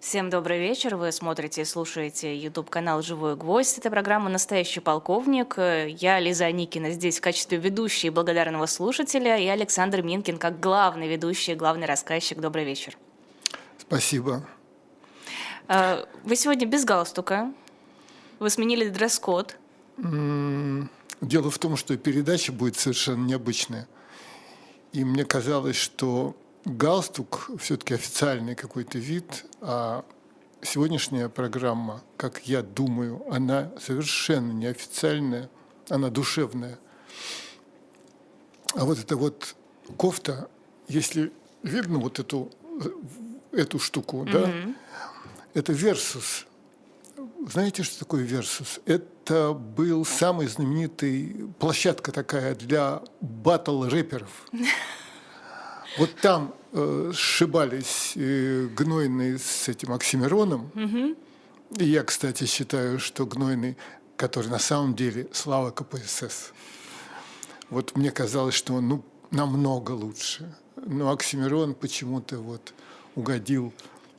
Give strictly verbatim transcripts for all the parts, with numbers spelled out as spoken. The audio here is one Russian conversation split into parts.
Всем добрый вечер. Вы смотрите и слушаете YouTube-канал «Живой гвоздь». Это программа «Настоящий полковник». Я, Лиза Аникина, здесь в качестве ведущей и благодарного слушателя, и Александр Минкин как главный ведущий и главный рассказчик. Добрый вечер. Спасибо. Вы сегодня без галстука. Вы сменили дресс-код. Дело в том, что передача будет совершенно необычная. И мне казалось, что галстук все-таки официальный какой-то вид, а сегодняшняя программа, как я думаю, она совершенно неофициальная, она душевная. А вот эта вот кофта, если видно вот эту, эту штуку, mm-hmm. да, это Versus. Знаете, что такое Versus? Это был самый знаменитый площадка такая для батл-рэперов. Вот там э, сшибались э, Гнойный с этим Оксимироном. Mm-hmm. И я, кстати, считаю, что Гнойный, который на самом деле слава КПСС. Вот мне казалось, что он ну, намного лучше. Но Оксимирон почему-то вот угодил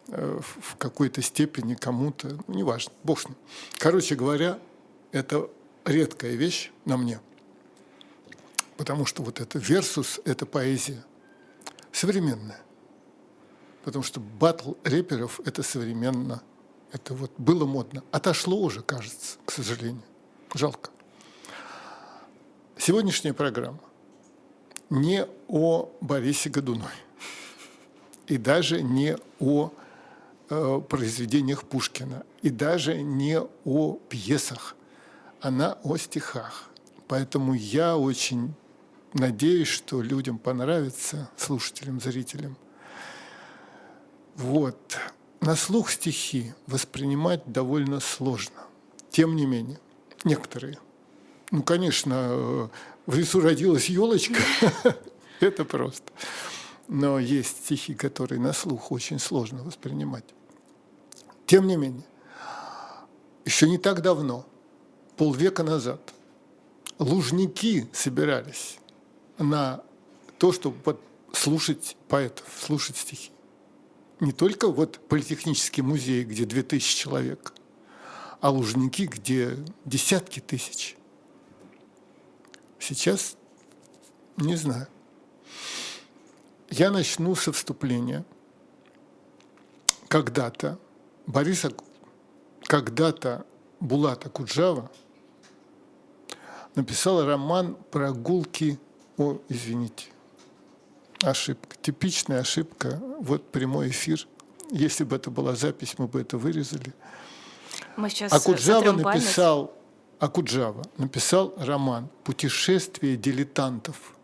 э, в какой-то степени кому-то. Ну, неважно, бог с ним. Короче говоря, это редкая вещь на мне. Потому что вот это «Версус» — это поэзия. Современное. Потому что батл рэперов – это современно. Это вот было модно. Отошло уже, кажется, к сожалению. Жалко. Сегодняшняя программа не о Борисе Годунове. И даже не о э, произведениях Пушкина. И даже не о пьесах. Она о стихах. Поэтому я очень... надеюсь, что людям понравится, слушателям, зрителям. Вот. На слух стихи воспринимать довольно сложно. Тем не менее, некоторые. Ну, конечно, в лесу родилась елочка. Это просто. Но есть стихи, которые на слух очень сложно воспринимать. Тем не менее, еще не так давно, полвека назад, лужники собирались на то, чтобы слушать поэтов, слушать стихи. Не только вот Политехнический музей, где две тысячи человек, а Лужники, где десятки тысяч. Сейчас не знаю. Я начну со вступления. Когда-то Борис, когда-то Булат Окуджава написал роман «Прогулки». О, извините, ошибка, типичная ошибка, вот прямой эфир. Если бы это была запись, мы бы это вырезали. Мы сейчас Окуджава написал, Окуджава написал роман «Путешествие дилетантов».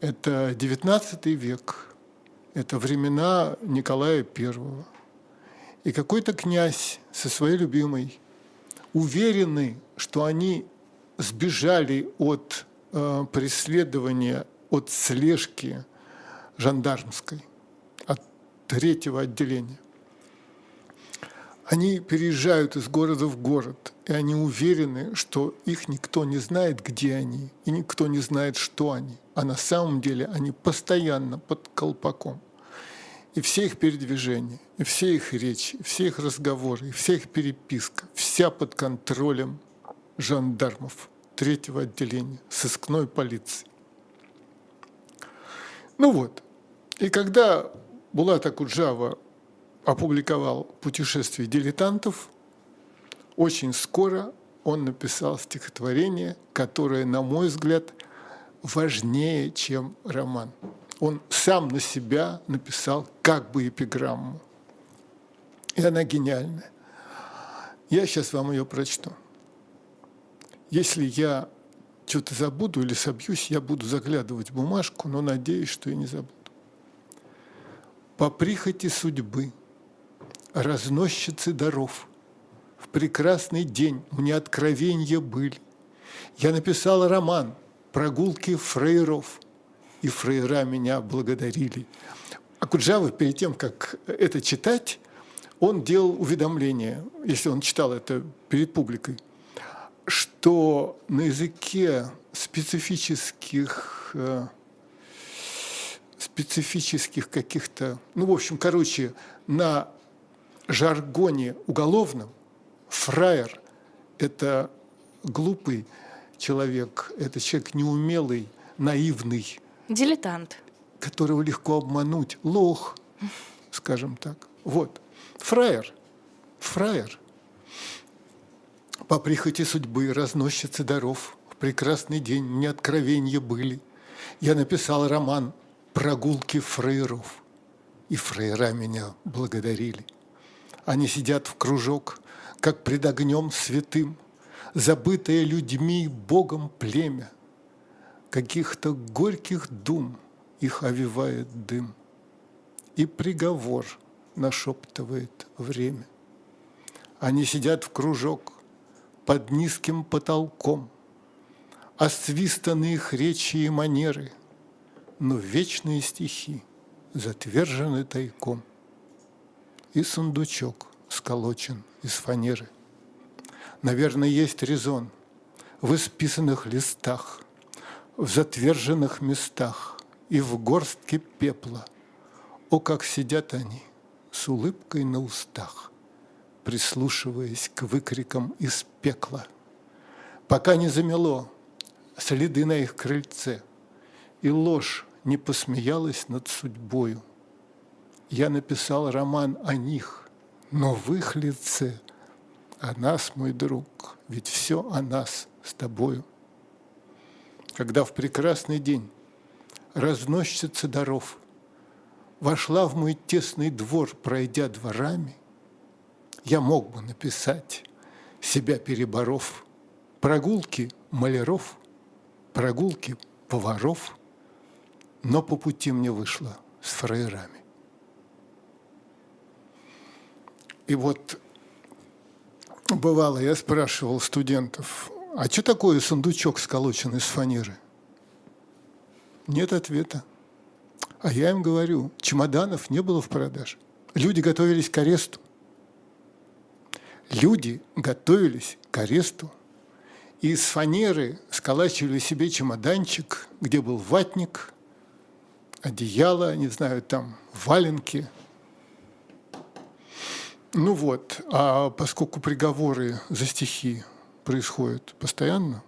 Это девятнадцатый век, это времена Николая Первого. И какой-то князь со своей любимой уверены, что они сбежали от... преследование от слежки жандармской, от третьего отделения. Они переезжают из города в город, и они уверены, что их никто не знает, где они, и никто не знает, что они. А на самом деле они постоянно под колпаком. И все их передвижения, и все их речи, и все их разговоры, и вся их переписка, вся под контролем жандармов. Третьего отделения, сыскной полиции. Ну вот. И когда Булат Окуджава опубликовал «Путешествие дилетантов», очень скоро он написал стихотворение, которое, на мой взгляд, важнее, чем роман. Он сам на себя написал как бы эпиграмму. И она гениальная. Я сейчас вам ее прочту. Если я что-то забуду или собьюсь, я буду заглядывать в бумажку, но надеюсь, что я не забуду. По прихоти судьбы, разносчицы даров, в прекрасный день мне откровенья были. Я написал роман «Прогулки фраеров», и фраера меня благодарили. Окуджава перед тем, как это читать, он делал уведомление, если он читал это перед публикой, что на языке специфических, э, специфических каких-то, ну, в общем, короче, на жаргоне уголовном фраер – это глупый человек, это человек неумелый, наивный. Дилетант. Которого легко обмануть. Лох, скажем так. Вот. Фраер. Фраер. По прихоти судьбы, разносчицы даров, в прекрасный день мне откровенья были. Я написал роман «Прогулки фраеров». И фраера меня благодарили. Они сидят в кружок, как пред огнем святым, забытое людьми Богом племя. Каких-то горьких дум их овивает дым, и приговор нашептывает время. Они сидят в кружок под низким потолком, освистаны их речи и манеры, но вечные стихи затвержены тайком, и сундучок сколочен из фанеры. Наверное, есть резон в исписанных листах, в затверженных местах и в горстке пепла. О, как сидят они с улыбкой на устах, прислушиваясь к выкрикам из пекла. Пока не замело следы на их крыльце, и ложь не посмеялась над судьбою. Я написал роман о них, но в их лице. О нас, мой друг, ведь все о нас с тобою. Когда в прекрасный день разносчица даров вошла в мой тесный двор, пройдя дворами, я мог бы написать, себя переборов, прогулки маляров, прогулки поваров, но по пути мне вышло с фраерами. И вот бывало, я спрашивал студентов, а что такое сундучок, сколоченный из фанеры? Нет ответа. А я им говорю, чемоданов не было в продаже. Люди готовились к аресту. Люди готовились к аресту. И из фанеры сколачивали себе чемоданчик, где был ватник, одеяло, не знаю, там валенки. Ну вот, а поскольку приговоры за стихи происходят постоянно,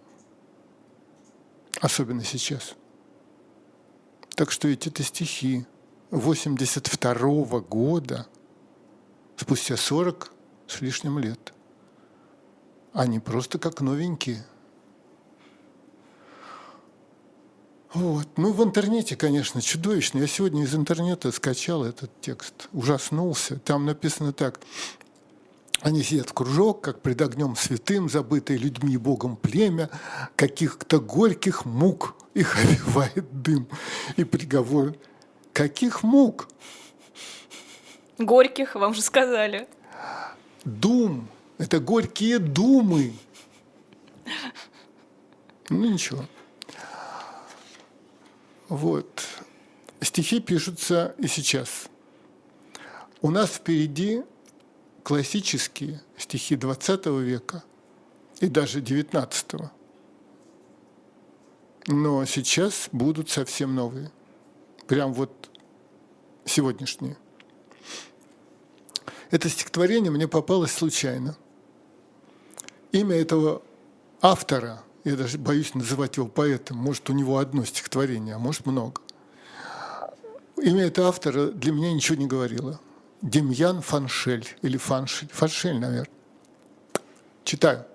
особенно сейчас, так что эти-то стихи восемьдесят второго года, спустя сорок с лишним лет, они просто как новенькие. Вот. Ну, в интернете, конечно, чудовищно. Я сегодня из интернета скачал этот текст, ужаснулся. Там написано так. Они сидят в кружок, как пред огнем святым, забытые людьми Богом племя, каких-то горьких мук их овивает дым. И приговор. Каких мук? Горьких, вам же сказали. Дум. Это горькие думы. Ну, ничего. Вот. Стихи пишутся и сейчас. У нас впереди классические стихи двадцатого века и даже девятнадцатого. Но сейчас будут совсем новые. Прям вот сегодняшние. Это стихотворение мне попалось случайно. Имя этого автора – я даже боюсь называть его поэтом. Может, у него одно стихотворение, а может, много. Имя этого автора для меня ничего не говорило. Демьян Фаншель. Или Фаншель. Фаншель, наверное. Читаю.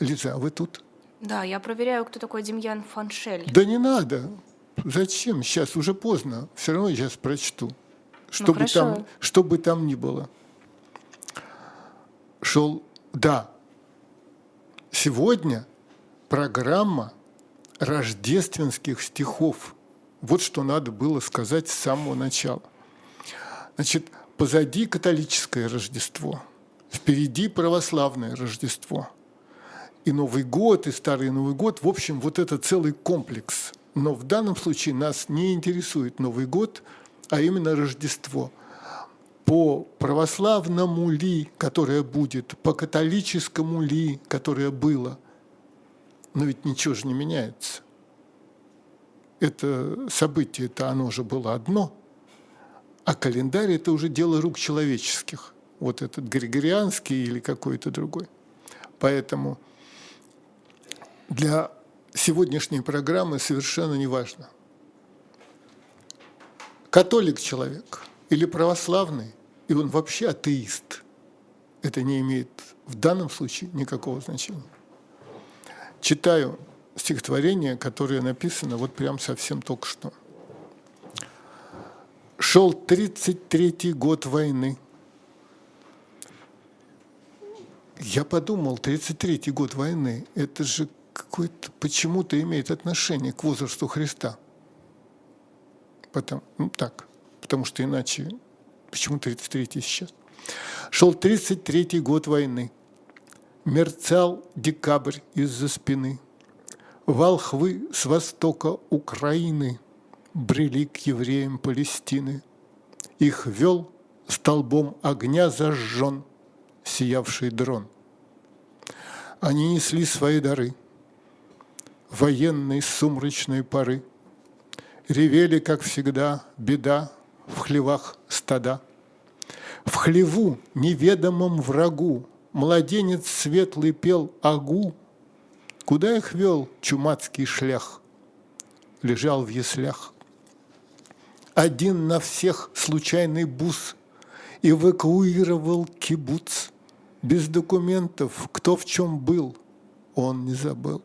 Лиза, вы тут? Да, я проверяю, кто такой Демьян Фаншель. Да не надо. Зачем? Сейчас уже поздно. Все равно я сейчас прочту. Что бы там, что бы там ни было. Шел... Да. Сегодня программа рождественских стихов. Вот что надо было сказать с самого начала. Значит, позади католическое Рождество, впереди православное Рождество. И Новый год, и Старый Новый год. В общем, вот это целый комплекс. Но в данном случае нас не интересует Новый год, а именно Рождество. По православному ли, которое будет, по католическому ли, которое было. Но ведь ничего же не меняется. Это событие-то, оно же было одно. А календарь – это уже дело рук человеческих. Вот этот григорианский или какой-то другой. Поэтому для сегодняшней программы совершенно не важно, католик человек или православный, и он вообще атеист. Это не имеет в данном случае никакого значения. Читаю стихотворение, которое написано вот прям совсем только что. Шел тридцать третий год войны. Я подумал, тридцать третий год войны, это же какое-то почему-то имеет отношение к возрасту Христа. Потом, ну так, потому что иначе, почему тридцать третий сейчас? Шел тридцать третий год войны, мерцал декабрь из-за спины, волхвы с востока Украины брели к евреям Палестины, их вел столбом огня зажжен сиявший дрон. Они несли свои дары военной сумрачной поры, ревели, как всегда, беда в хлевах стада. В хлеву неведомом врагу младенец светлый пел агу. Куда их вел чумацкий шлях? Лежал в яслях. Один на всех случайный бус эвакуировал кибуц. Без документов, кто в чем был, он не забыл.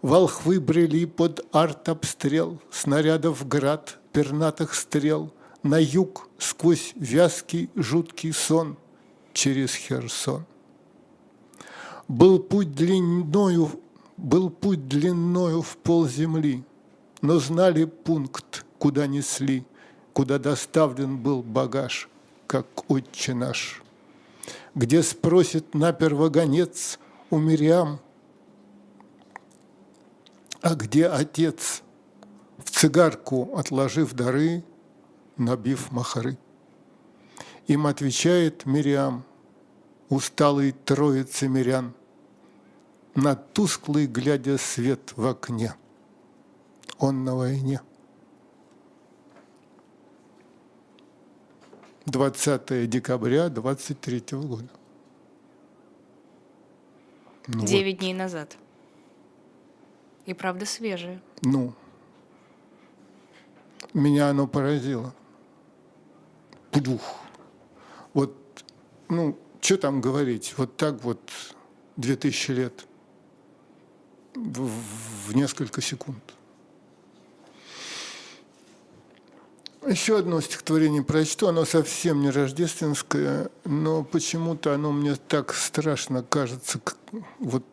Волхвы брели под артобстрел, снарядов град, пернатых стрел, на юг сквозь вязкий жуткий сон, через Херсон. Был путь длиною, был путь длиною в пол земли, но знали пункт, куда несли, куда доставлен был багаж, как Отче наш. Где спросит наперво гонец у Мириам, а где отец, в цигарку отложив дары, набив махары. Им отвечает Мириам, усталый троицы мирян, на тусклый глядя свет в окне. Он на войне. двадцатое декабря двадцать третьего года. Девять вот. Дней назад. И правда свежие. Ну, меня оно поразило. Пудух. Вот, ну, что там говорить? Вот так вот две тысячи лет в, в несколько секунд. Еще одно стихотворение прочту. Оно совсем не рождественское, но почему-то оно мне так страшно кажется, как, вот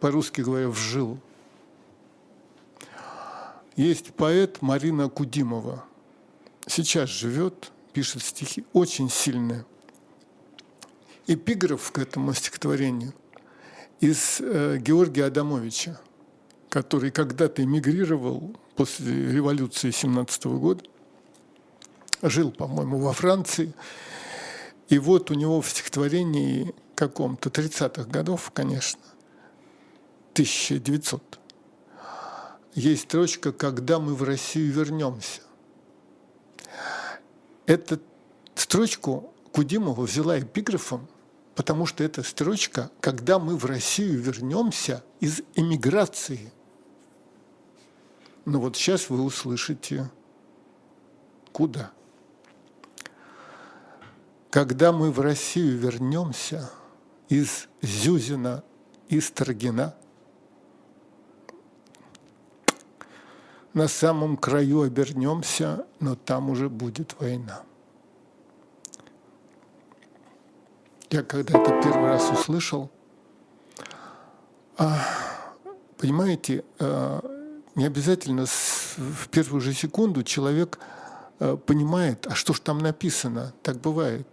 по-русски говоря, в жилу. Есть поэт Марина Кудимова. Сейчас живет, пишет стихи, очень сильные. Эпиграф к этому стихотворению из э, Георгия Адамовича, который когда-то эмигрировал после революции семнадцатого года, жил, по-моему, во Франции. И вот у него в стихотворении каком-то тридцатых годов, конечно, тысяча девятисотых, есть строчка «Когда мы в Россию вернемся». Эту строчку Кудимова взяла эпиграфом, потому что это строчка «Когда мы в Россию вернемся из эмиграции». Ну вот сейчас вы услышите «Куда?». Когда мы в Россию вернемся из Зюзино, из Таргино, на самом краю обернемся, но там уже будет война. Я когда это первый раз услышал, понимаете, не обязательно в первую же секунду человек понимает, а что ж там написано, так бывает.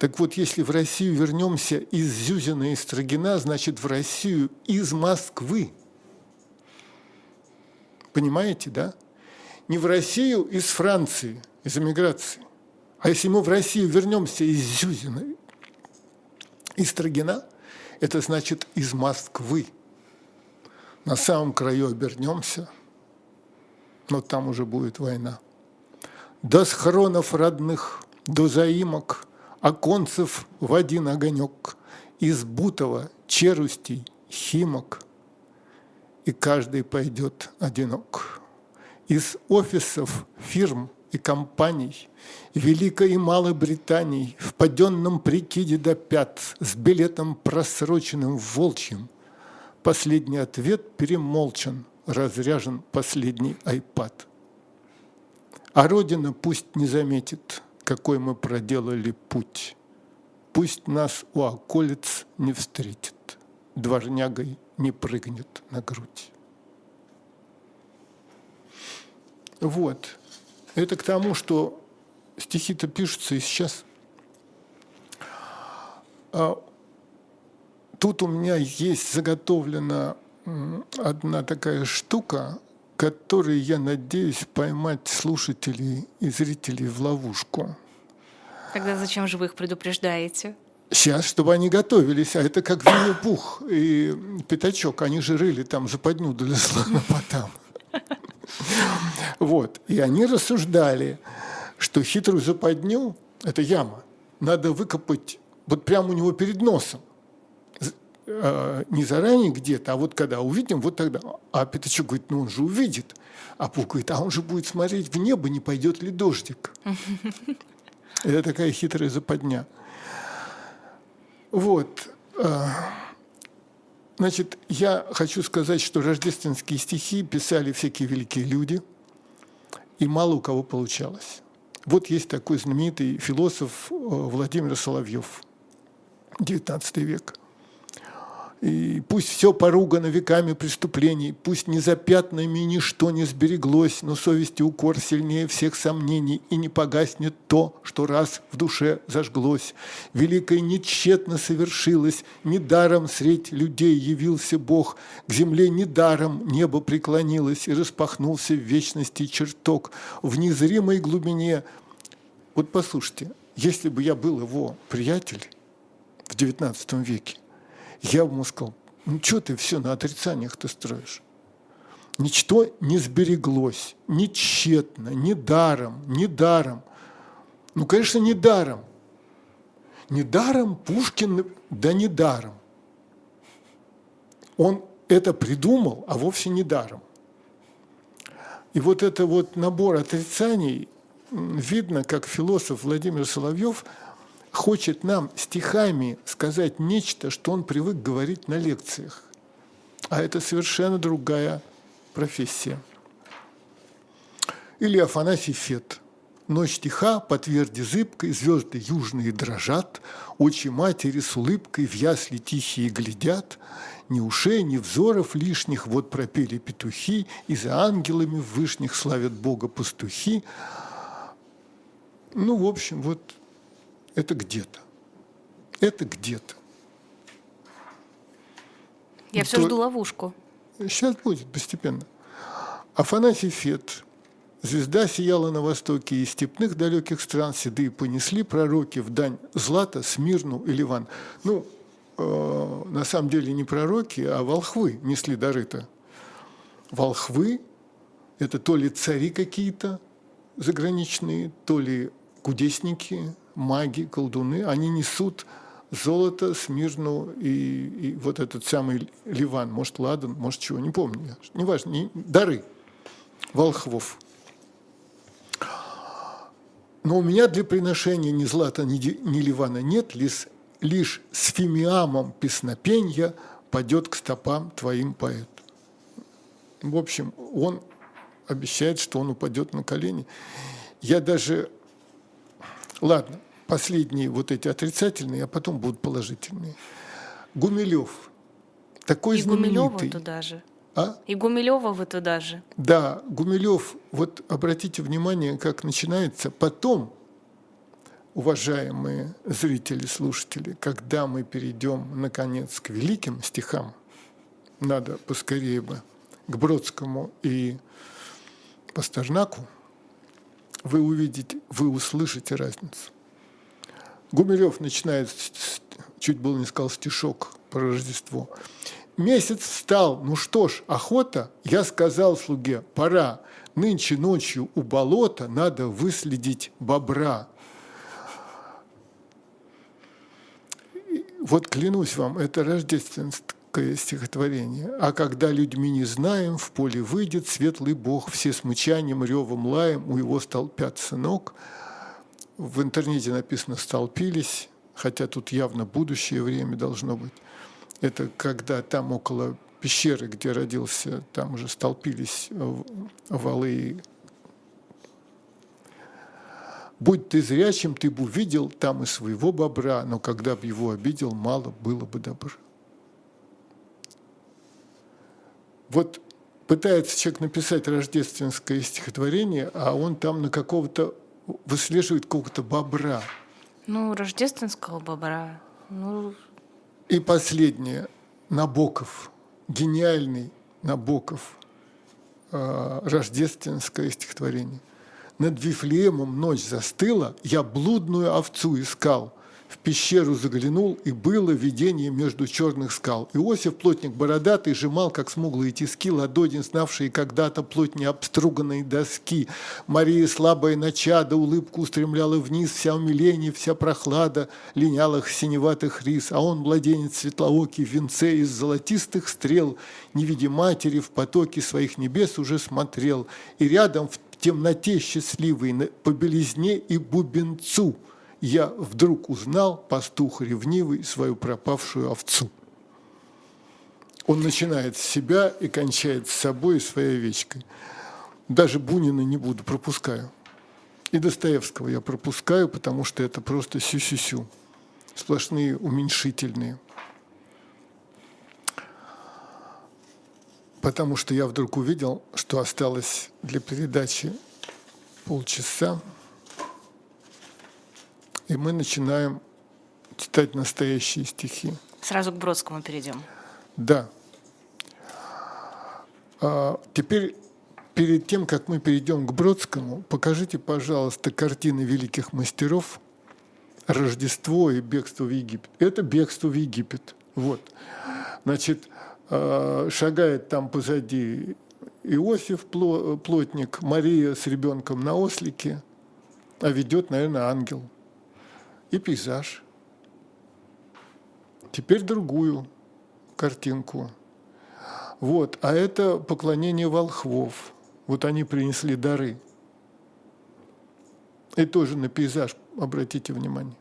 Так вот, если в Россию вернемся из Зюзина и Строгина, значит, в Россию из Москвы. Понимаете, да? Не в Россию из Франции, из эмиграции. А если мы в Россию вернемся из Зюзина, из Строгина, это значит из Москвы. На самом краю обернемся, но там уже будет война. до схронов родных, до заимок, оконцев в один огонек, из Бутова, Черустей, Химок, и каждый пойдет одинок. Из офисов, фирм и компаний Великой и Малой Британии в паденном прикиде до пят, с билетом просроченным волчьим, последний ответ перемолчан, разряжен последний айпад. А Родина пусть не заметит, какой мы проделали путь, пусть нас у околиц не встретит, дворнягой не прыгнет на грудь. Вот. Это к тому, что стихи-то пишутся и сейчас. Тут у меня есть заготовлена одна такая штука, которой, я надеюсь, поймать слушателей и зрителей в ловушку. Тогда зачем же вы их предупреждаете? Сейчас, чтобы они готовились, а это как Винни-Пух и Пятачок. Они же рыли там западню для слонопотам. Вот. И они рассуждали, что хитрую западню, это яма, надо выкопать вот прямо у него перед носом. Не заранее где-то, а вот когда увидим, вот тогда. А Пятачок говорит, ну он же увидит. А Пух говорит, а он же будет смотреть в небо, не пойдет ли дождик. Это такая хитрая западня. Вот. Значит, я хочу сказать, что рождественские стихи писали всякие великие люди, и мало у кого получалось. Вот есть такой знаменитый философ Владимир Соловьев, девятнадцатый век. И пусть все поругано веками преступлений, пусть не за пятнами ничто не сбереглось, но совесть и укор сильнее всех сомнений, и не погаснет то, что раз в душе зажглось. Великое не тщетно совершилось, недаром средь людей явился Бог, к земле недаром небо преклонилось, и распахнулся в вечности чертог. В незримой глубине... Вот послушайте, если бы я был его приятель в девятнадцатом веке, я ему сказал, ну что ты все на отрицаниях-то строишь? Ничто не сбереглось, не тщетно, не даром, не даром. Ну, конечно, не даром. Не даром Пушкин, да не даром. Он это придумал, а вовсе не даром. И вот это вот набор отрицаний, видно, как философ Владимир Соловьев хочет нам стихами сказать нечто, что он привык говорить на лекциях. А это совершенно другая профессия. Или Афанасий Фет. Ночь тиха, по тверди зыбкой, звезды южные дрожат, очи матери с улыбкой в ясли тихие глядят, ни ушей, ни взоров лишних, вот пропели петухи, и за ангелами в вышних славят Бога пастухи. Ну, в общем, вот это где-то. Это где-то. Я То... все жду ловушку. Сейчас будет постепенно. Афанасий Фет. Звезда сияла на востоке, из степных далеких стран седые понесли пророки в дань Злата, Смирну и Ливан. Ну, э, на самом деле не пророки, а волхвы несли дары-то. Волхвы – это то ли цари какие-то заграничные, то ли кудесники, маги, колдуны, они несут золото, Смирну и, и вот этот самый Ливан, может, ладан, может, чего, не помню, неважно, не, дары волхвов. Но у меня для приношения ни злата, ни, ни ливана нет, лишь, лишь с фимиамом песнопенья падет к стопам твоим поэт. В общем, он обещает, что он упадет на колени. Я даже... Ладно, последние вот эти отрицательные, а потом будут положительные. Гумилёв. Такой и знаменитый. И Гумилёва туда же. А? И Гумилёва вы туда же. Да, Гумилёв. Вот обратите внимание, как начинается. Потом, уважаемые зрители, слушатели, когда мы перейдем, наконец, к великим стихам, надо поскорее бы к Бродскому и Пастернаку, вы увидите, вы услышите разницу. Гумилёв начинает, чуть было не сказал стишок про Рождество. Месяц стал, ну что ж, охота, я сказал слуге, пора, нынче ночью у болота надо выследить бобра. Вот клянусь вам, это рождественское стихотворение. А когда людьми не знаем, в поле выйдет светлый Бог, все с мычанием, ревом, лаем, у его столпятся ног. В интернете написано «столпились», хотя тут явно будущее время должно быть. Это когда там около пещеры, где родился, там уже столпились валы. «Будь ты зрячим, ты бы увидел там и своего бобра, но когда бы его обидел, мало было бы добра». Вот пытается человек написать рождественское стихотворение, а он там на какого-то выслеживает какого-то бобра. Ну, рождественского бобра. Ну... И последнее. Набоков. Гениальный Набоков. Рождественское стихотворение. «Над Вифлеемом ночь застыла, я блудную овцу искал. В пещеру заглянул, и было видение между черных скал. Иосиф, плотник бородатый, жимал, как смуглые тиски, ладони, знавшие когда-то плоть необструганной доски. Мария, слабая начада, улыбку устремляла вниз, вся умиление, вся прохлада линялых синеватых рис. А он, младенец светлоокий, в венце из золотистых стрел, не видя матери, в потоке своих небес уже смотрел. И рядом в темноте счастливой, по белизне и бубенцу, я вдруг узнал, пастух ревнивый, свою пропавшую овцу». Он начинает с себя и кончает с собой и своей овечкой. Даже Бунина не буду, пропускаю. И Достоевского я пропускаю, потому что это просто сю-сю-сю. Сплошные уменьшительные. Потому что я вдруг увидел, что осталось для передачи полчаса. И мы начинаем читать настоящие стихи. Сразу к Бродскому перейдем. Да. А теперь, перед тем, как мы перейдем к Бродскому, покажите, пожалуйста, картины великих мастеров «Рождество» и «Бегство в Египет». Это «Бегство в Египет». Вот. Значит, шагает там позади Иосиф, плотник, Мария с ребенком на ослике, а ведет, наверное, ангел. И пейзаж. Теперь другую картинку. Вот. А это поклонение волхвов. Вот они принесли дары. И тоже на пейзаж обратите внимание.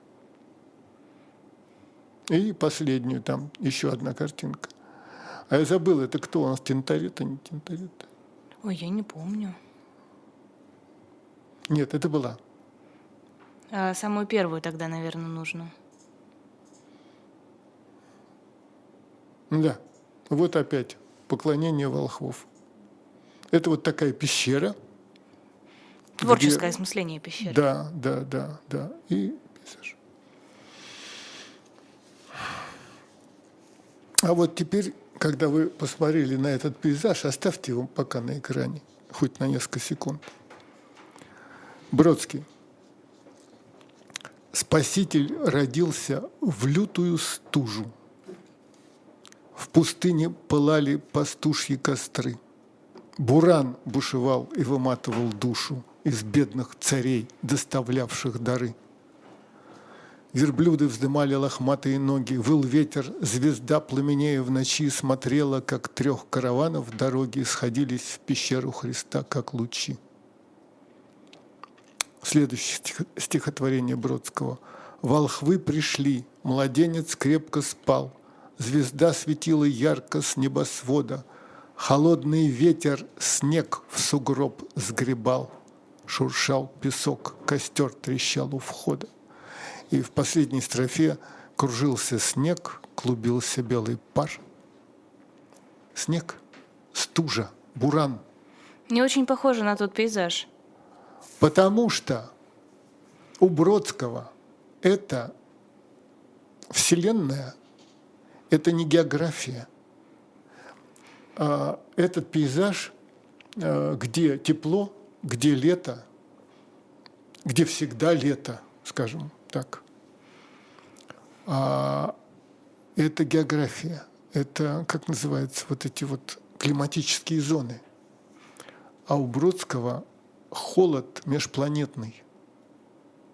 И последнюю там еще одна картинка. А я забыл, это кто у нас, Тинторет, а не Тинторет? Ой, я не помню. Нет, это была. Самую первую тогда, наверное, нужно. Да, вот опять поклонение волхвов. Это вот такая пещера. Творческое где... осмысление пещеры. Да, да, да, да. И пейзаж. А вот теперь, когда вы посмотрели на этот пейзаж, оставьте его пока на экране, хоть на несколько секунд. Бродский. Спаситель родился в лютую стужу. В пустыне пылали пастушьи костры. Буран бушевал и выматывал душу из бедных царей, доставлявших дары. Верблюды вздымали лохматые ноги, выл ветер, звезда пламенея в ночи смотрела, как трех караванов дороги сходились в пещеру Христа, как лучи. Следующее стихотворение Бродского. «Волхвы пришли, младенец крепко спал, звезда светила ярко с небосвода, холодный ветер снег в сугроб сгребал, шуршал песок, костер трещал у входа». И в последней строфе кружился снег, клубился белый пар. Снег, стужа, буран. Не очень похоже на тот пейзаж. Потому что у Бродского это вселенная, это не география. Этот пейзаж, где тепло, где лето, где всегда лето, скажем так. Это география, это, как называется, вот эти вот климатические зоны. А у Бродского холод межпланетный.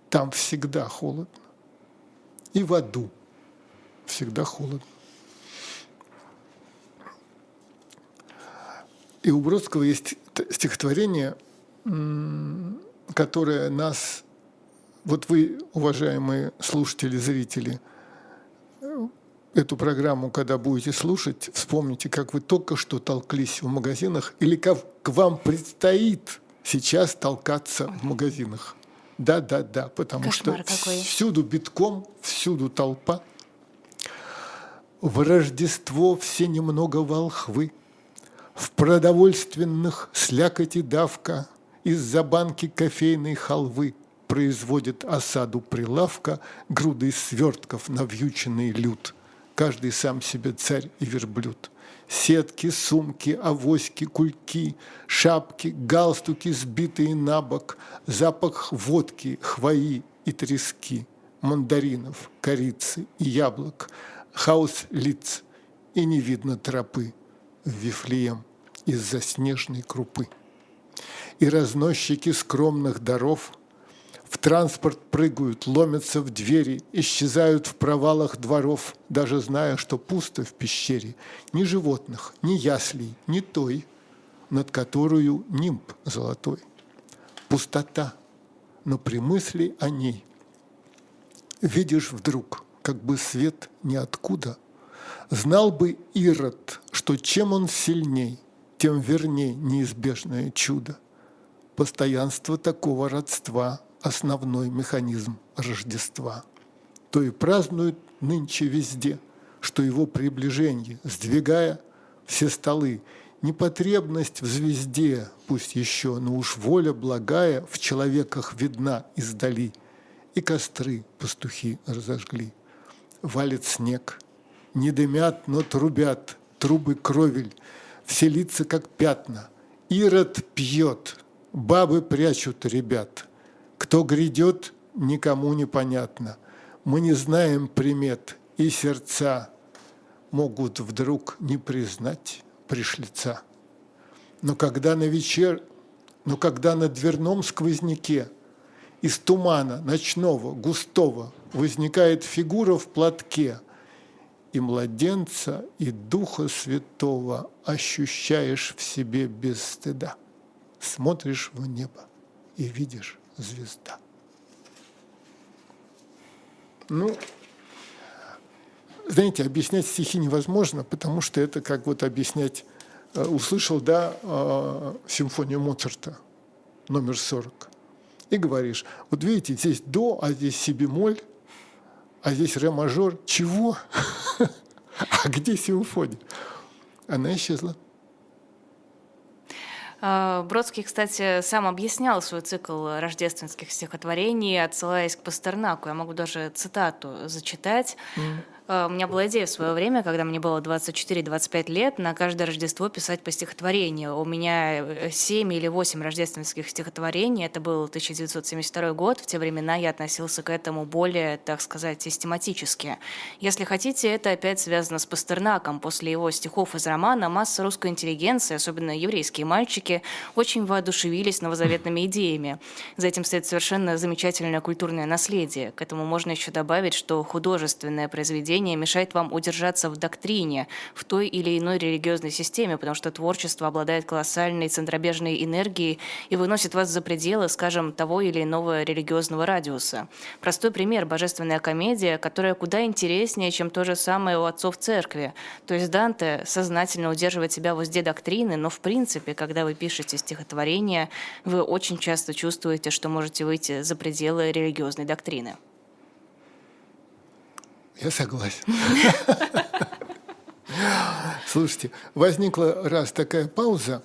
Там всегда холодно. И в аду всегда холодно. И у Бродского есть стихотворение, которое нас... Вот вы, уважаемые слушатели, зрители, эту программу, когда будете слушать, вспомните, как вы только что толклись в магазинах или как к вам предстоит сейчас толкаться в магазинах. Да, да, да, потому кошмар что какой. Всюду битком, всюду толпа. В Рождество все немного волхвы, в продовольственных слякоти давка, из-за банки кофейной халвы производит осаду прилавка, груды свертков навьюченный люд. Каждый сам себе царь и верблюд. Сетки, сумки, авоськи, кульки, шапки, галстуки, сбитые на бок, запах водки, хвои и трески, мандаринов, корицы и яблок, хаос лиц, и не видно тропы в Вифлеем из-за снежной крупы. И разносчики скромных даров в транспорт прыгают, ломятся в двери, исчезают в провалах дворов, даже зная, что пусто в пещере. Ни животных, ни яслей, ни той, над которую нимб золотой. Пустота, но при мысли о ней видишь вдруг, как бы свет ниоткуда. Знал бы Ирод, что чем он сильней, тем верней неизбежное чудо. Постоянство такого родства – основной механизм Рождества, то и празднуют нынче везде, что его приближение, сдвигая все столы, непотребность в звезде, пусть еще, но уж воля благая в человеках видна издали, и костры пастухи разожгли. Валит снег, не дымят, но трубят, трубы кровель, все лица как пятна, Ирод пьет, бабы прячут ребят. Кто грядет, никому не понятно. Мы не знаем примет, и сердца могут вдруг не признать пришлица. Но когда на вечер, но когда на дверном сквозняке из тумана ночного, густого возникает фигура в платке, и младенца, и Духа Святого ощущаешь в себе без стыда. Смотришь в небо и видишь звезда. Ну, знаете, объяснять стихи невозможно, потому что это как вот объяснять... Э, услышал, да, э, симфонию Моцарта, номер сорок, и говоришь, вот видите, здесь до, а здесь си бемоль, а здесь ре мажор. Чего? А где симфония? Она исчезла. Бродский, кстати, сам объяснял свой цикл рождественских стихотворений, отсылаясь к Пастернаку. Я могу даже цитату зачитать. Mm. У меня была идея в свое время, когда мне было двадцать четыре - двадцать пять лет, на каждое Рождество писать по стихотворению. У меня семь или восемь рождественских стихотворений. Это был тысяча девятьсот семьдесят второй год. В те времена я относился к этому более, так сказать, систематически. Если хотите, это опять связано с Пастернаком. После его стихов из романа масса русской интеллигенции, особенно еврейские мальчики, очень воодушевились новозаветными идеями. За этим стоит совершенно замечательное культурное наследие. К этому можно еще добавить, что художественное произведение мешает вам удержаться в доктрине, в той или иной религиозной системе, потому что творчество обладает колоссальной центробежной энергией и выносит вас за пределы, скажем, того или иного религиозного радиуса. Простой пример – божественная комедия, которая куда интереснее, чем то же самое у отцов церкви. То есть Данте сознательно удерживает себя в узде доктрины, но в принципе, когда вы пишете стихотворение, вы очень часто чувствуете, что можете выйти за пределы религиозной доктрины. Я согласен. Слушайте, возникла раз такая пауза,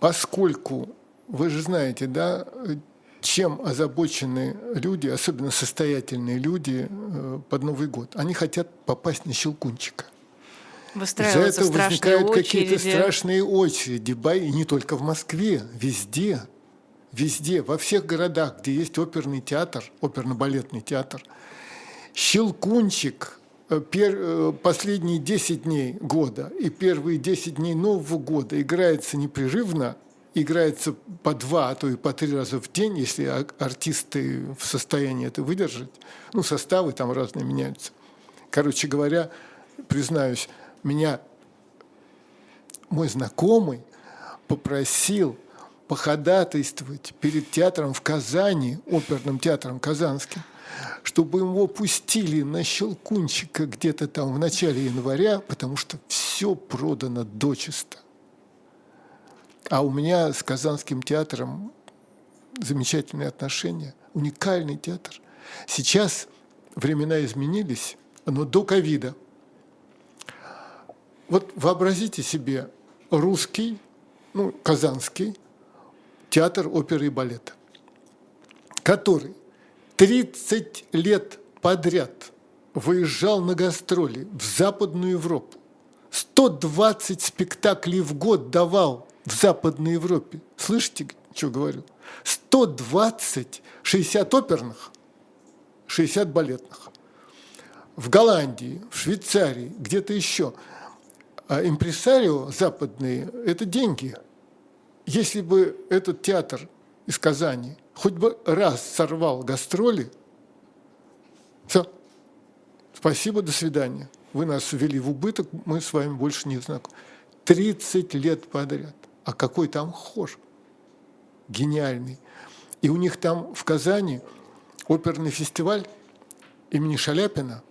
поскольку, вы же знаете, да, чем озабочены люди, особенно состоятельные люди под Новый год? Они хотят попасть на Щелкунчика. За это возникают какие-то страшные очереди, бои, не только в Москве, везде, везде, во всех городах, где есть оперный театр, оперно-балетный театр. Щелкунчик последние десять дней года и первые десять дней Нового года играется непрерывно, играется по два, а то и по три раза в день, если артисты в состоянии это выдержать. Ну, составы там разные меняются. Короче говоря, признаюсь, меня мой знакомый попросил походатайствовать перед театром в Казани, оперным театром казанским, чтобы его пустили на Щелкунчика где-то там в начале января, потому что все продано дочисто. А у меня с Казанским театром замечательные отношения, уникальный театр. Сейчас времена изменились, но до ковида. Вот вообразите себе русский, ну, казанский театр оперы и балета, который тридцать лет подряд выезжал на гастроли в Западную Европу, сто двадцать спектаклей в год давал в Западной Европе. Слышите, что говорю? сто двадцать, шестьдесят оперных, шестьдесят балетных. В Голландии, в Швейцарии, где-то еще. А импресарио западные – это деньги. Если бы этот театр из Казани хоть бы раз сорвал гастроли, все, спасибо, до свидания. Вы нас ввели в убыток, мы с вами больше не знакомы. тридцать лет подряд. А какой там хор гениальный. И у них там в Казани оперный фестиваль имени Шаляпина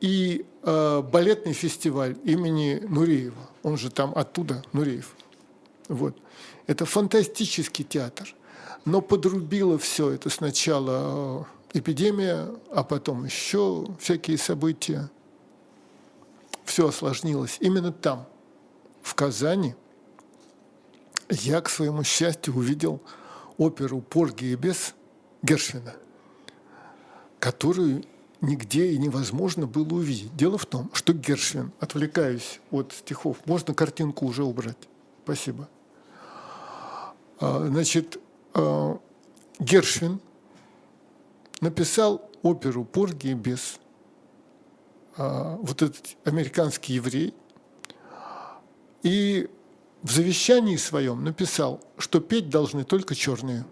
и э, балетный фестиваль имени Нуреева. Он же там оттуда, Нуреев. Вот. Это фантастический театр. Но подрубило все это сначала эпидемия, а потом еще всякие события. Все осложнилось. Именно там, в Казани, я, к своему счастью, увидел оперу «Порги и бес» Гершвина, которую нигде и невозможно было увидеть. Дело в том, что Гершвин, отвлекаюсь от стихов, можно картинку уже убрать, спасибо. Значит, Гершвин написал оперу «Порги и бес». Вот этот американский еврей, и в завещании своем написал, что петь должны только черные.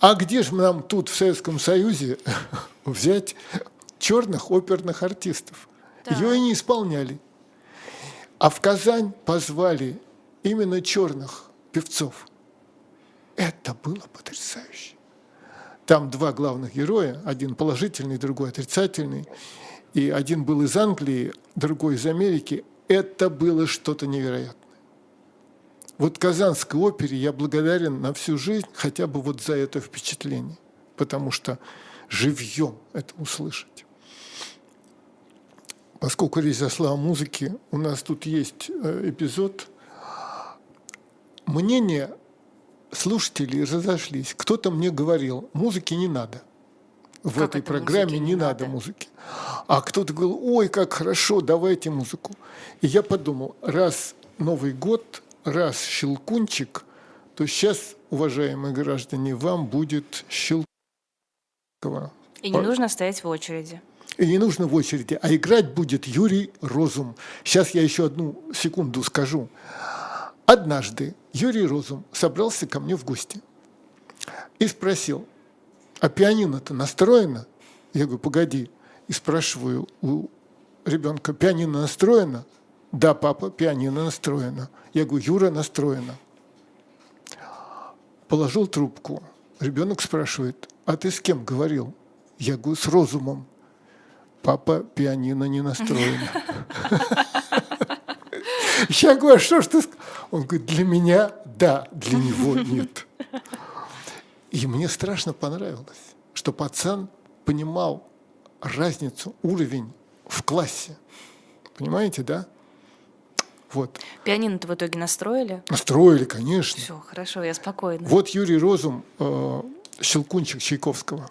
А где же нам тут в Советском Союзе взять черных оперных артистов? Да. Ее и не исполняли. А в Казань позвали именно черных певцов. Это было потрясающе. Там два главных героя, один положительный, другой отрицательный. И один был из Англии, другой из Америки. Это было что-то невероятное. Вот Казанской опере я благодарен на всю жизнь хотя бы вот за это впечатление, потому что живьем это услышать. Поскольку речь зашла о музыке, у нас тут есть эпизод. Мнения слушателей разошлись. Кто-то мне говорил, музыки не надо. В как этой программе не надо, надо музыки. А кто-то говорил, ой, как хорошо, давайте музыку. И я подумал, раз Новый год, раз Щелкунчик, то сейчас, уважаемые граждане, вам будет Щелкунчикова. И не Пар... нужно стоять в очереди. И не нужно в очереди. А играть будет Юрий Розум. Сейчас я еще одну секунду скажу. Однажды Юрий Розум собрался ко мне в гости и спросил, а пианино-то настроено? Я говорю, погоди. И спрашиваю у ребенка, пианино настроено? Да, папа, пианино настроено. Я говорю, Юра, настроено. Положил трубку. Ребенок спрашивает, а ты с кем говорил? Я говорю, с Розумом. Папа, пианино не настроено. Я говорю, а что ж ты сказал? Он говорит, для меня да, для него нет. И мне страшно понравилось, что пацан понимал разницу, уровень в классе. Понимаете, да? Вот. Пианино-то в итоге настроили? Настроили, конечно. Все, хорошо, я спокойна. Вот Юрий Розум, э, Щелкунчик Чайковского.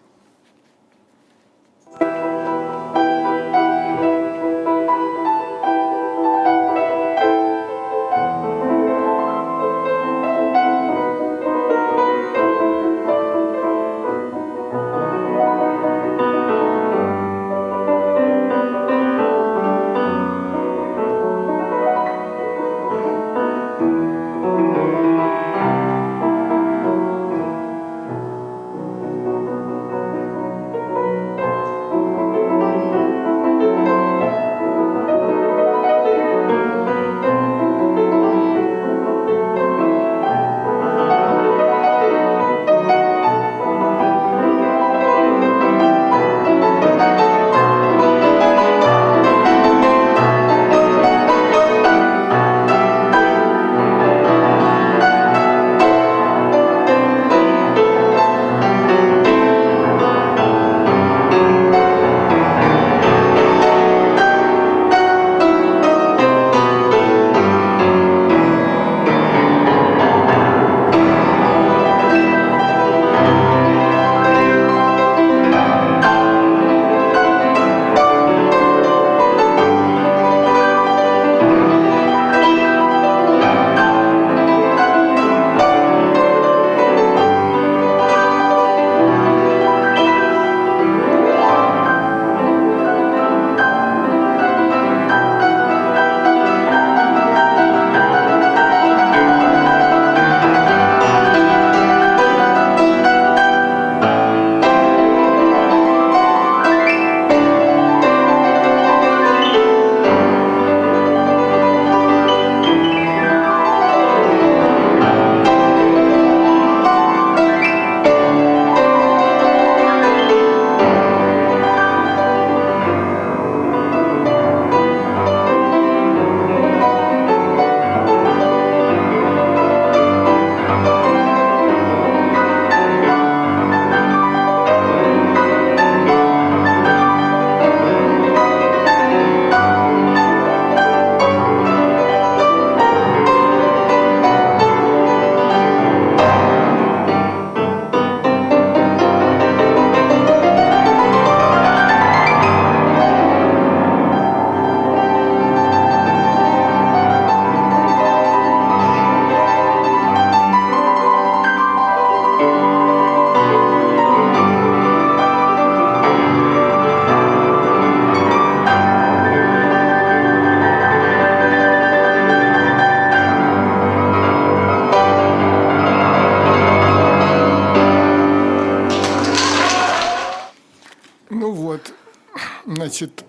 Значит,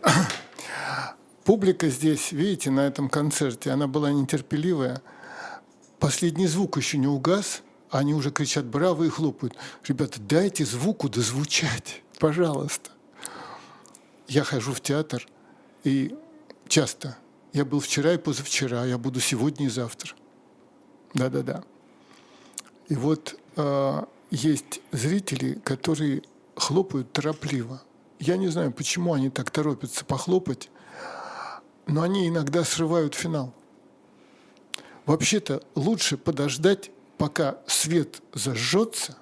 публика здесь, видите, на этом концерте, она была нетерпеливая. Последний звук еще не угас, а они уже кричат «браво» и хлопают. Ребята, дайте звуку дозвучать, пожалуйста. Я хожу в театр, и часто. Я был вчера и позавчера, я буду сегодня и завтра. Да-да-да. И вот э, есть зрители, которые хлопают торопливо. Я не знаю, почему они так торопятся похлопать, но они иногда срывают финал. Вообще-то лучше подождать, пока свет зажжется,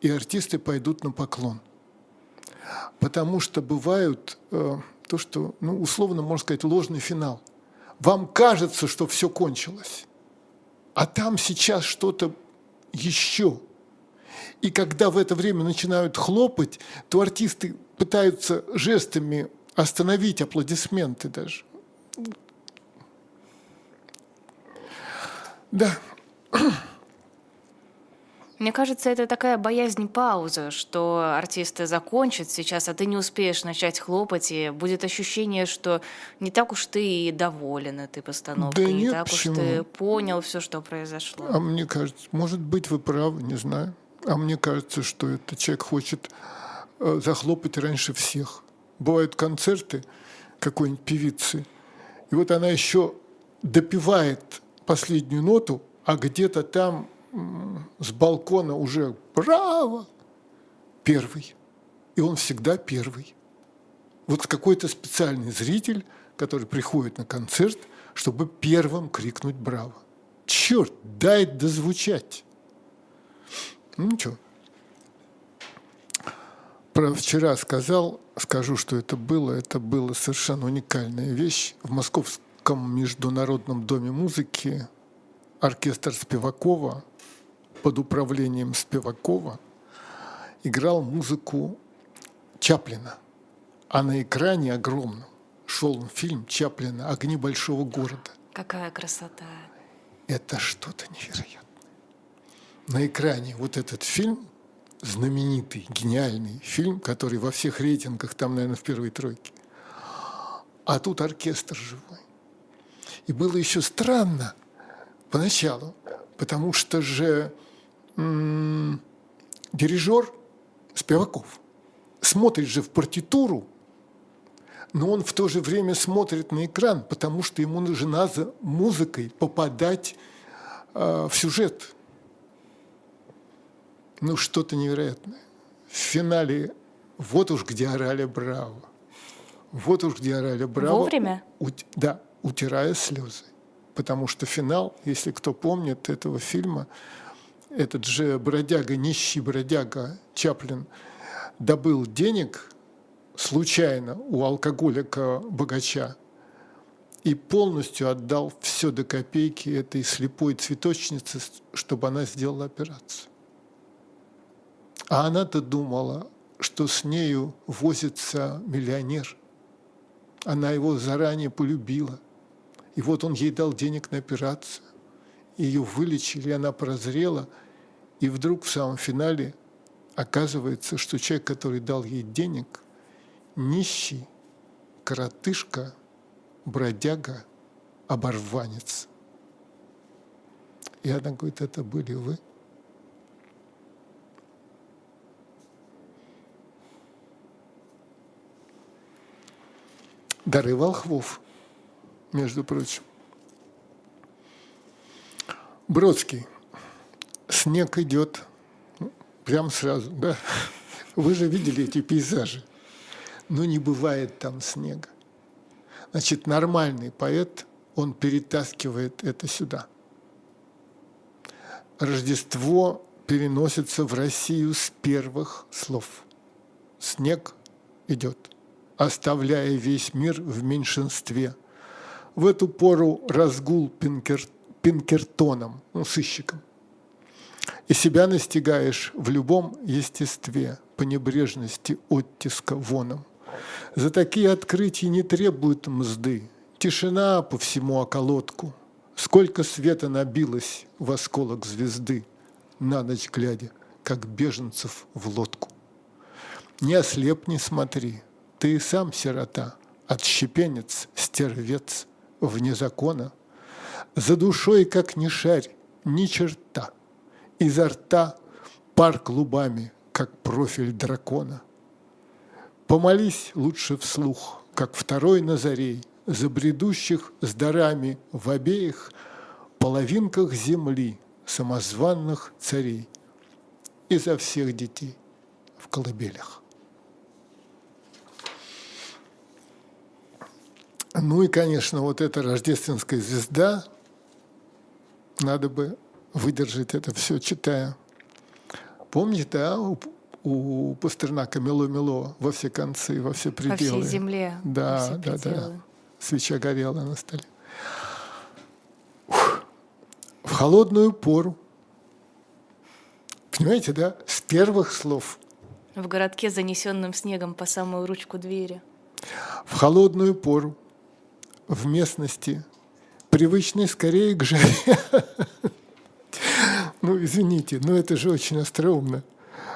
и артисты пойдут на поклон. Потому что бывают э, то, что, ну, условно можно сказать, ложный финал. Вам кажется, что все кончилось, а там сейчас что-то еще. И когда в это время начинают хлопать, то артисты пытаются жестами остановить аплодисменты даже. Да. Мне кажется, это такая боязнь паузы, что артисты закончат сейчас, а ты не успеешь начать хлопать, и будет ощущение, что не так уж ты и доволен этой постановкой, да не нет, так почему? Уж ты понял все, что произошло. А мне кажется, может быть, вы правы, не знаю. А мне кажется, что этот человек хочет э, захлопать раньше всех. Бывают концерты какой-нибудь певицы, и вот она еще допевает последнюю ноту, а где-то там с балкона уже «браво!» Первый. И он всегда первый. Вот какой-то специальный зритель, который приходит на концерт, чтобы первым крикнуть «браво!». Черт, дай дозвучать. Ну ничего. Про вчера сказал, скажу, что это было. Это была совершенно уникальная вещь. В Московском международном доме музыки оркестр Спивакова под управлением Спивакова играл музыку Чаплина. А на экране огромном шел фильм Чаплина «Огни большого города». Какая красота! Это что-то невероятное. На экране вот этот фильм, знаменитый, гениальный фильм, который во всех рейтингах, там, наверное, в первой тройке. А тут оркестр живой. И было еще странно поначалу, потому что же м-м, дирижер Спиваков смотрит же в партитуру, но он в то же время смотрит на экран, потому что ему нужно за музыкой попадать э, в сюжет. Ну, что-то невероятное. В финале вот уж где орали «браво». Вот уж где орали «браво». Вовремя? У, да, утирая слезы. Потому что финал, если кто помнит этого фильма, этот же бродяга, нищий бродяга Чаплин добыл денег случайно у алкоголика-богача и полностью отдал все до копейки этой слепой цветочнице, чтобы она сделала операцию. А она-то думала, что с нею возится миллионер. Она его заранее полюбила. И вот он ей дал денег на операцию. Ее вылечили, она прозрела. И вдруг в самом финале оказывается, что человек, который дал ей денег, нищий, коротышка, бродяга, оборванец. И она говорит, это были вы. Дары волхвов. Между прочим. Бродский. Снег идет. Прям сразу, да? Вы же видели эти пейзажи. Но не бывает там снега. Значит, нормальный поэт, он перетаскивает это сюда. Рождество переносится в Россию с первых слов. Снег идет, оставляя весь мир в меньшинстве. В эту пору разгул пинкер, Пинкертоном, ну, сыщиком. И себя настигаешь в любом естестве, по небрежности оттиска воном. За такие открытия не требуют мзды, тишина по всему околотку. Сколько света набилось в осколок звезды, на ночь глядя, как беженцев в лодку. Не ослепни, смотри, Ты и сам сирота, отщепенец, стервец, вне закона. За душой, как ни шарь, ни черта. Изо рта пар клубами, как профиль дракона. Помолись лучше вслух, как второй Назарей, за бредущих с дарами в обеих половинках земли самозванных царей и за всех детей в колыбелях. Ну и, конечно, вот эта рождественская звезда, надо бы выдержать это все, читая. Помните, да, у, у Пастернака «Мело-мело» во все концы, во все пределы. Во всей земле, да, во все да, пределы. Да. Свеча горела на столе. Ух. В холодную пору. Понимаете, да? С первых слов. В городке, занесенном снегом по самую ручку двери. В холодную пору, в местности, привычной скорее к жаре. Ну, извините, но это же очень остроумно.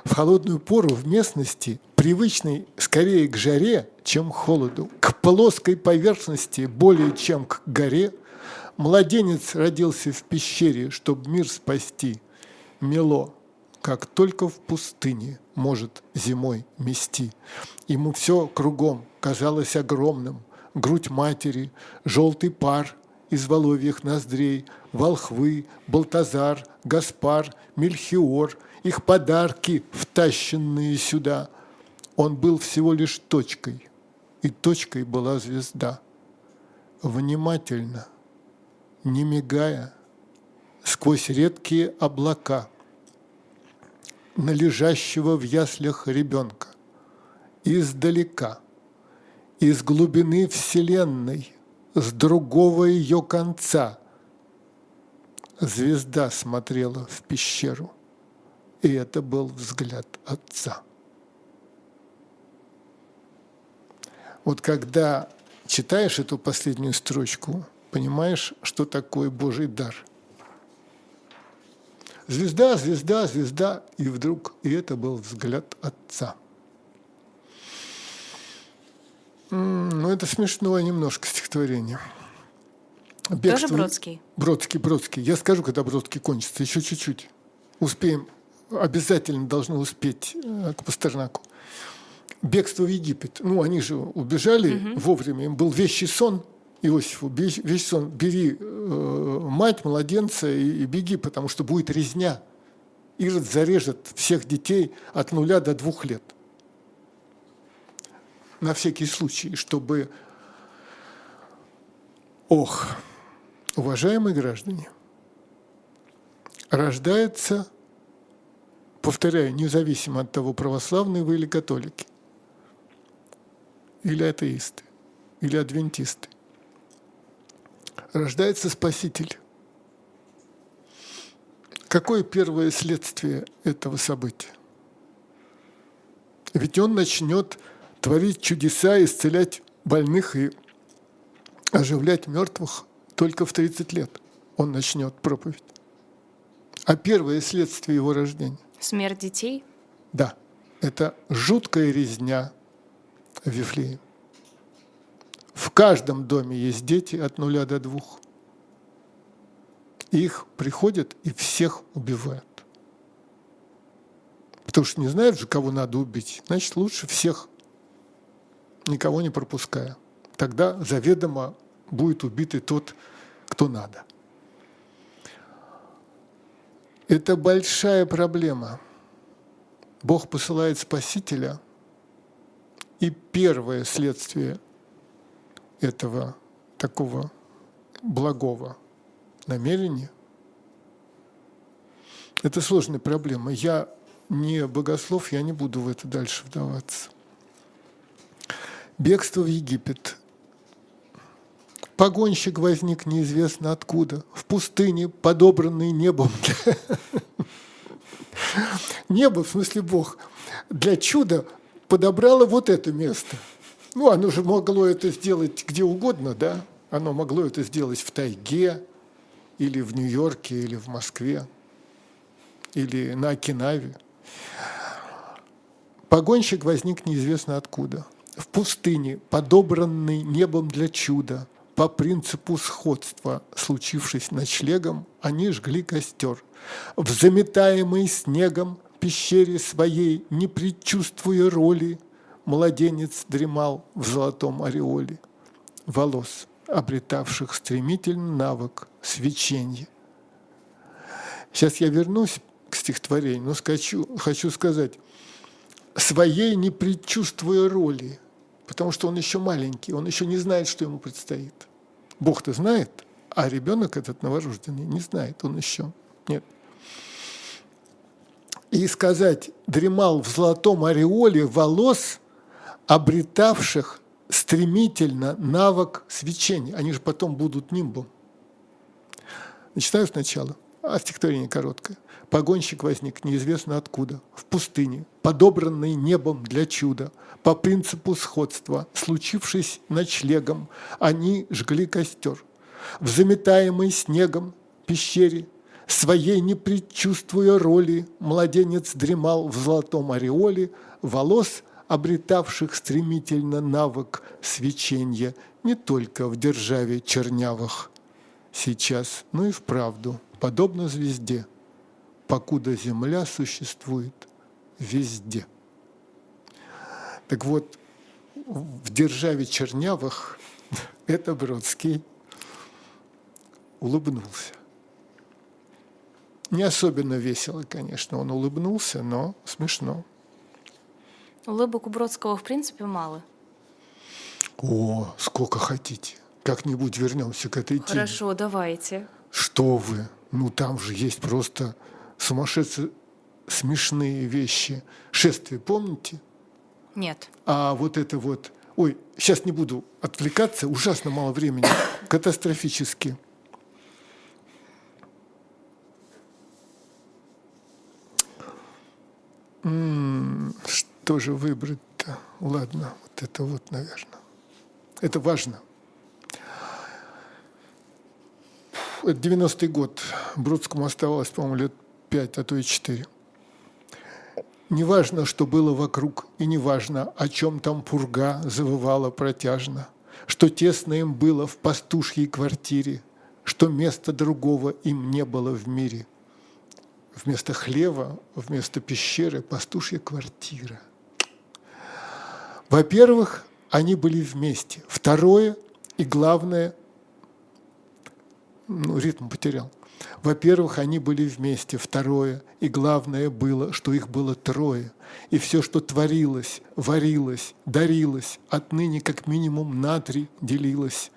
В холодную пору, в местности, привычной скорее к жаре, чем к холоду, к плоской поверхности более чем к горе, младенец родился в пещере, чтоб мир спасти. Мело, как только в пустыне может зимой мести. Ему все кругом казалось огромным. Грудь матери, желтый пар из воловьих ноздрей, волхвы, Балтазар, Гаспар, Мельхиор, их подарки, втащенные сюда. Он был всего лишь точкой, и точкой была звезда. Внимательно, не мигая, сквозь редкие облака на лежащего в яслях ребенка, издалека, из глубины Вселенной, с другого ее конца, звезда смотрела в пещеру, и это был взгляд отца. Вот когда читаешь эту последнюю строчку, понимаешь, что такое Божий дар. Звезда, звезда, звезда, и вдруг, и это был взгляд отца. Ну, это смешное немножко стихотворение. Бегство... Тоже Бродский? Бродский, Бродский. Я скажу, когда Бродский кончится, еще чуть-чуть. Успеем, обязательно должны успеть к Пастернаку. Бегство в Египет. Ну, они же убежали угу. вовремя. Им был вещий сон Иосифу. Вещий сон. Бери э, мать, младенца и, и беги, потому что будет резня. Ирод зарежет всех детей от нуля до двух лет. На всякий случай, чтобы... Ох, уважаемые граждане, рождается, повторяю, независимо от того, православные вы или католики, или атеисты, или адвентисты, рождается Спаситель. Какое первое следствие этого события? Ведь он начнет... творить чудеса, исцелять больных и оживлять мертвых только в тридцать лет. Он начнет проповедь. А первое следствие его рождения? Смерть детей? Да. Это жуткая резня в Вифлееме. В каждом доме есть дети от нуля до двух. Их приходят и всех убивают. Потому что не знают же, кого надо убить. Значит, лучше всех, никого не пропуская. Тогда заведомо будет убит и тот, кто надо. Это большая проблема. Бог посылает Спасителя, и первое следствие этого такого благого намерения – это сложная проблема. Я не богослов, я не буду в это дальше вдаваться. Бегство в Египет. Погонщик возник неизвестно откуда, в пустыне, подобранный небом. Небо, в смысле Бог, для чуда подобрало вот это место. Ну, оно же могло это сделать где угодно, да? Оно могло это сделать в тайге, или в Нью-Йорке, или в Москве, или на Окинаве. Погонщик возник неизвестно откуда. в пустыне, подобранный небом для чуда, по принципу сходства, случившись ночлегом, они жгли костер. В заметаемой снегом пещере своей, не предчувствуя роли, младенец дремал в золотом ореоле волос, обретавших стремительный навык свечения. Сейчас я вернусь к стихотворению, но скачу, хочу сказать, своей не предчувствуя роли, потому что он еще маленький, он еще не знает, что ему предстоит. Бог-то знает, а ребенок этот новорожденный не знает, он еще нет. И сказать, дремал в золотом ореоле волос, обретавших стремительно навык свечения. Они же потом будут нимбом. Начинаю сначала. А стихотворение короткое. Погонщик возник неизвестно откуда, в пустыне, подобранный небом для чуда, по принципу сходства, случившись ночлегом, они жгли костер. В заметаемой снегом пещере, своей не предчувствуя роли, младенец дремал в золотом ореоле волос, обретавших стремительно навык свечения не только в державе чернявых сейчас, но и вправду. Подобно звезде, покуда земля существует везде. Так вот, в державе чернявых это Бродский улыбнулся. Не особенно весело, конечно, он улыбнулся, но смешно. Улыбок у Бродского в принципе мало. О, сколько хотите. Как-нибудь вернемся к этой теме. Хорошо, давайте. Что вы? Ну, там же есть просто сумасшедшие смешные вещи. «Шествие» помните? Нет. А вот это вот... Ой, сейчас не буду отвлекаться, ужасно мало времени. Катастрофически. М-м, что же выбрать-то? Ладно, вот это вот, наверное. Это важно. Это девяностый год. Бродскому оставалось, по-моему, лет пять, а то и четыре. Неважно, что было вокруг, и неважно, о чем там пурга завывала протяжно, что тесно им было в пастушьей квартире, что места другого им не было в мире. Вместо хлева, вместо пещеры пастушья квартира. Во-первых, они были вместе. Второе и главное – Ну, ритм потерял. Во-первых, они были вместе. Второе, и главное было, что их было трое. И все, что творилось, варилось, дарилось, отныне как минимум на три делилось.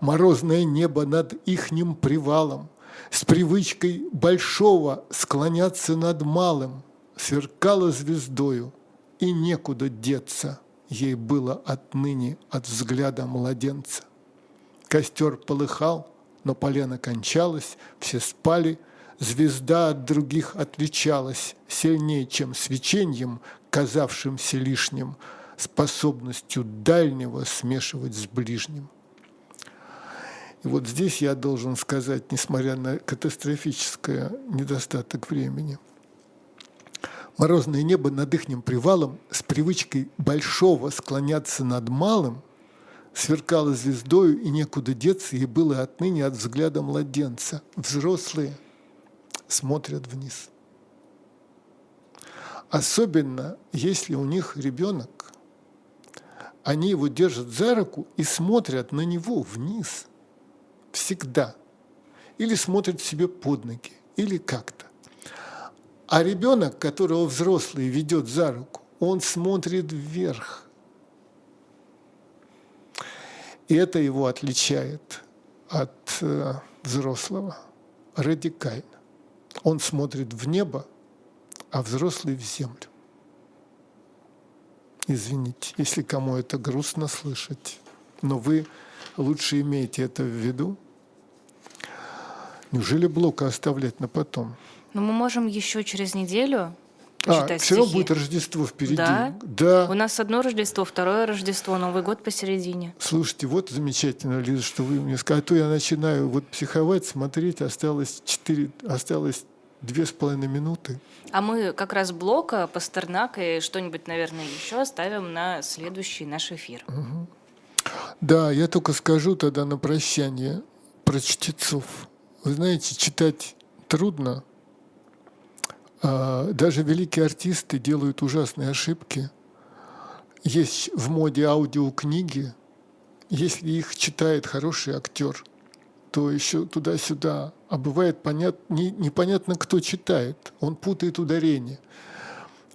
Морозное небо над ихним привалом, с привычкой большого склоняться над малым, сверкало звездою, и некуда деться ей было отныне от взгляда младенца. Костер полыхал, но полено кончалось, все спали, звезда от других отличалась сильнее, чем свечением, казавшимся лишним, способностью дальнего смешивать с ближним. И вот здесь я должен сказать, несмотря на катастрофический недостаток времени, морозное небо над ихним привалом с привычкой большого склоняться над малым сверкала звездою, и некуда деться ей было отныне от взгляда младенца. Взрослые смотрят вниз. Особенно, если у них ребенок, они его держат за руку и смотрят на него вниз. Всегда. Или смотрят себе под ноги, или как-то. А ребенок, которого взрослый ведет за руку, он смотрит вверх. И это его отличает от э, взрослого радикально. Он смотрит в небо, а взрослый в землю. Извините, если кому это грустно слышать, но вы лучше имейте это в виду. Неужели Блока оставлять на потом? Но мы можем еще через неделю... А, все равно будет Рождество впереди. Да? Да. У нас одно Рождество, второе Рождество, Новый год посередине. Слушайте, вот замечательно, Лиза, что вы мне сказали. А то я начинаю вот психовать, смотреть, осталось четыре, осталось Две с половиной минуты. А мы как раз Блока, Пастернака и что-нибудь, наверное, еще оставим на следующий наш эфир. Угу. Да, я только скажу тогда на прощание про чтецов. Вы знаете, читать трудно. Даже великие артисты делают ужасные ошибки. Есть в моде аудиокниги. Если их читает хороший актер, то еще туда-сюда. А бывает понят... не, непонятно, кто читает. Он путает ударение.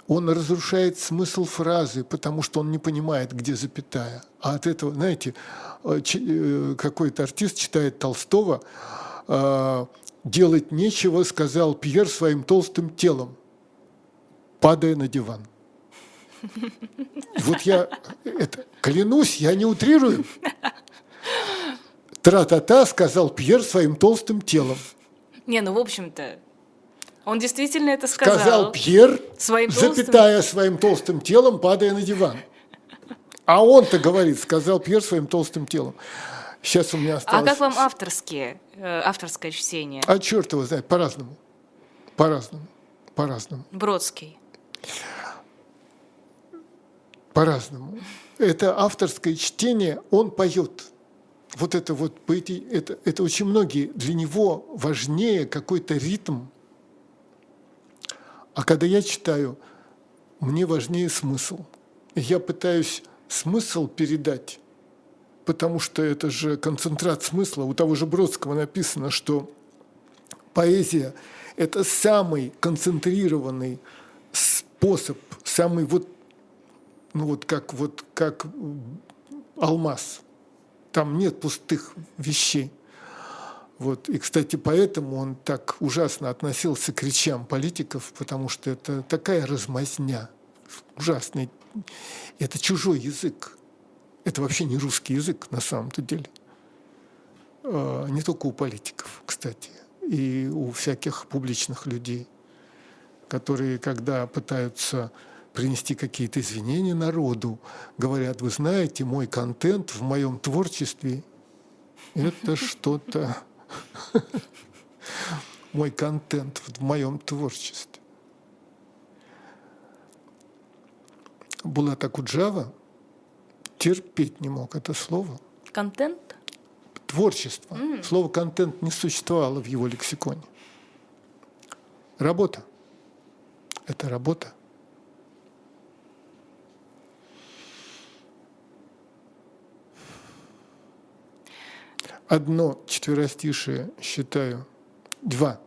Он разрушает смысл фразы, потому что он не понимает, где запятая. А от этого, знаете, ч... какой-то артист читает Толстого, э... «Делать нечего», сказал Пьер своим толстым телом, падая на диван. Вот я это, клянусь, я не утрирую. «Тра-та-та», сказал Пьер своим толстым телом. Не, ну в общем-то, он действительно это сказал. Сказал Пьер, своим толстым... запятая, своим толстым телом, падая на диван. А он-то говорит, сказал Пьер своим толстым телом. Сейчас у меня осталось... А как вам авторские, э, авторское чтение? А черт его знает, по-разному. По-разному. По-разному. Бродский. По-разному. Это авторское чтение, он поет. Вот это вот поэти... это, это очень многие. Для него важнее какой-то ритм. А когда я читаю, мне важнее смысл. Я пытаюсь смысл передать. Потому что это же концентрат смысла. У того же Бродского написано, что поэзия – это самый концентрированный способ, самый вот, ну вот как, вот как алмаз. Там нет пустых вещей. Вот. И, кстати, поэтому он так ужасно относился к речам политиков, потому что это такая размазня, ужасный. Это чужой язык. Это вообще не русский язык на самом-то деле. Не только у политиков, кстати, и у всяких публичных людей, которые, когда пытаются принести какие-то извинения народу, говорят: вы знаете, мой контент в моем творчестве – это что-то… Мой контент в моем творчестве. Булат Окуджава терпеть не мог это слово. Контент? Творчество. Mm. Слово «контент» не существовало в его лексиконе. Работа. Это работа. Одно четверостишее считаю. Два.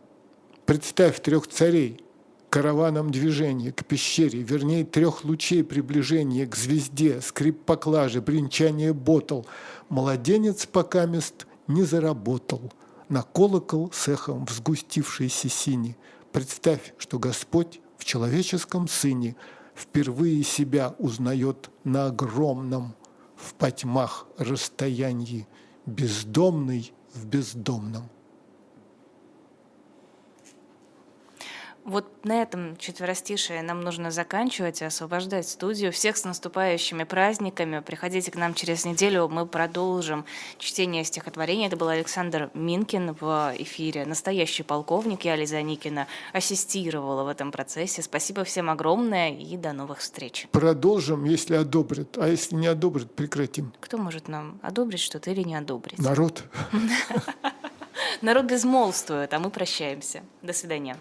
Представь трех царей. Караваном движения к пещере, вернее, трех лучей приближения к звезде, скрип поклажи, бренчание ботал. Младенец покамест не заработал на колокол с эхом в сгустившейся сини. Представь, что Господь в человеческом сыне впервые себя узнает на огромном в потьмах расстоянии, бездомный в бездомном. Вот на этом четверостишее нам нужно заканчивать и освобождать студию. Всех с наступающими праздниками. Приходите к нам через неделю, мы продолжим чтение стихотворений. Это был Александр Минкин в эфире «Настоящий полковник». Я, Лиза Аникина, ассистировала в этом процессе. Спасибо всем огромное и до новых встреч. Продолжим, если одобрят. А если не одобрят, прекратим. Кто может нам одобрить что-то или не одобрить? Народ. Народ безмолвствует, а мы прощаемся. До свидания.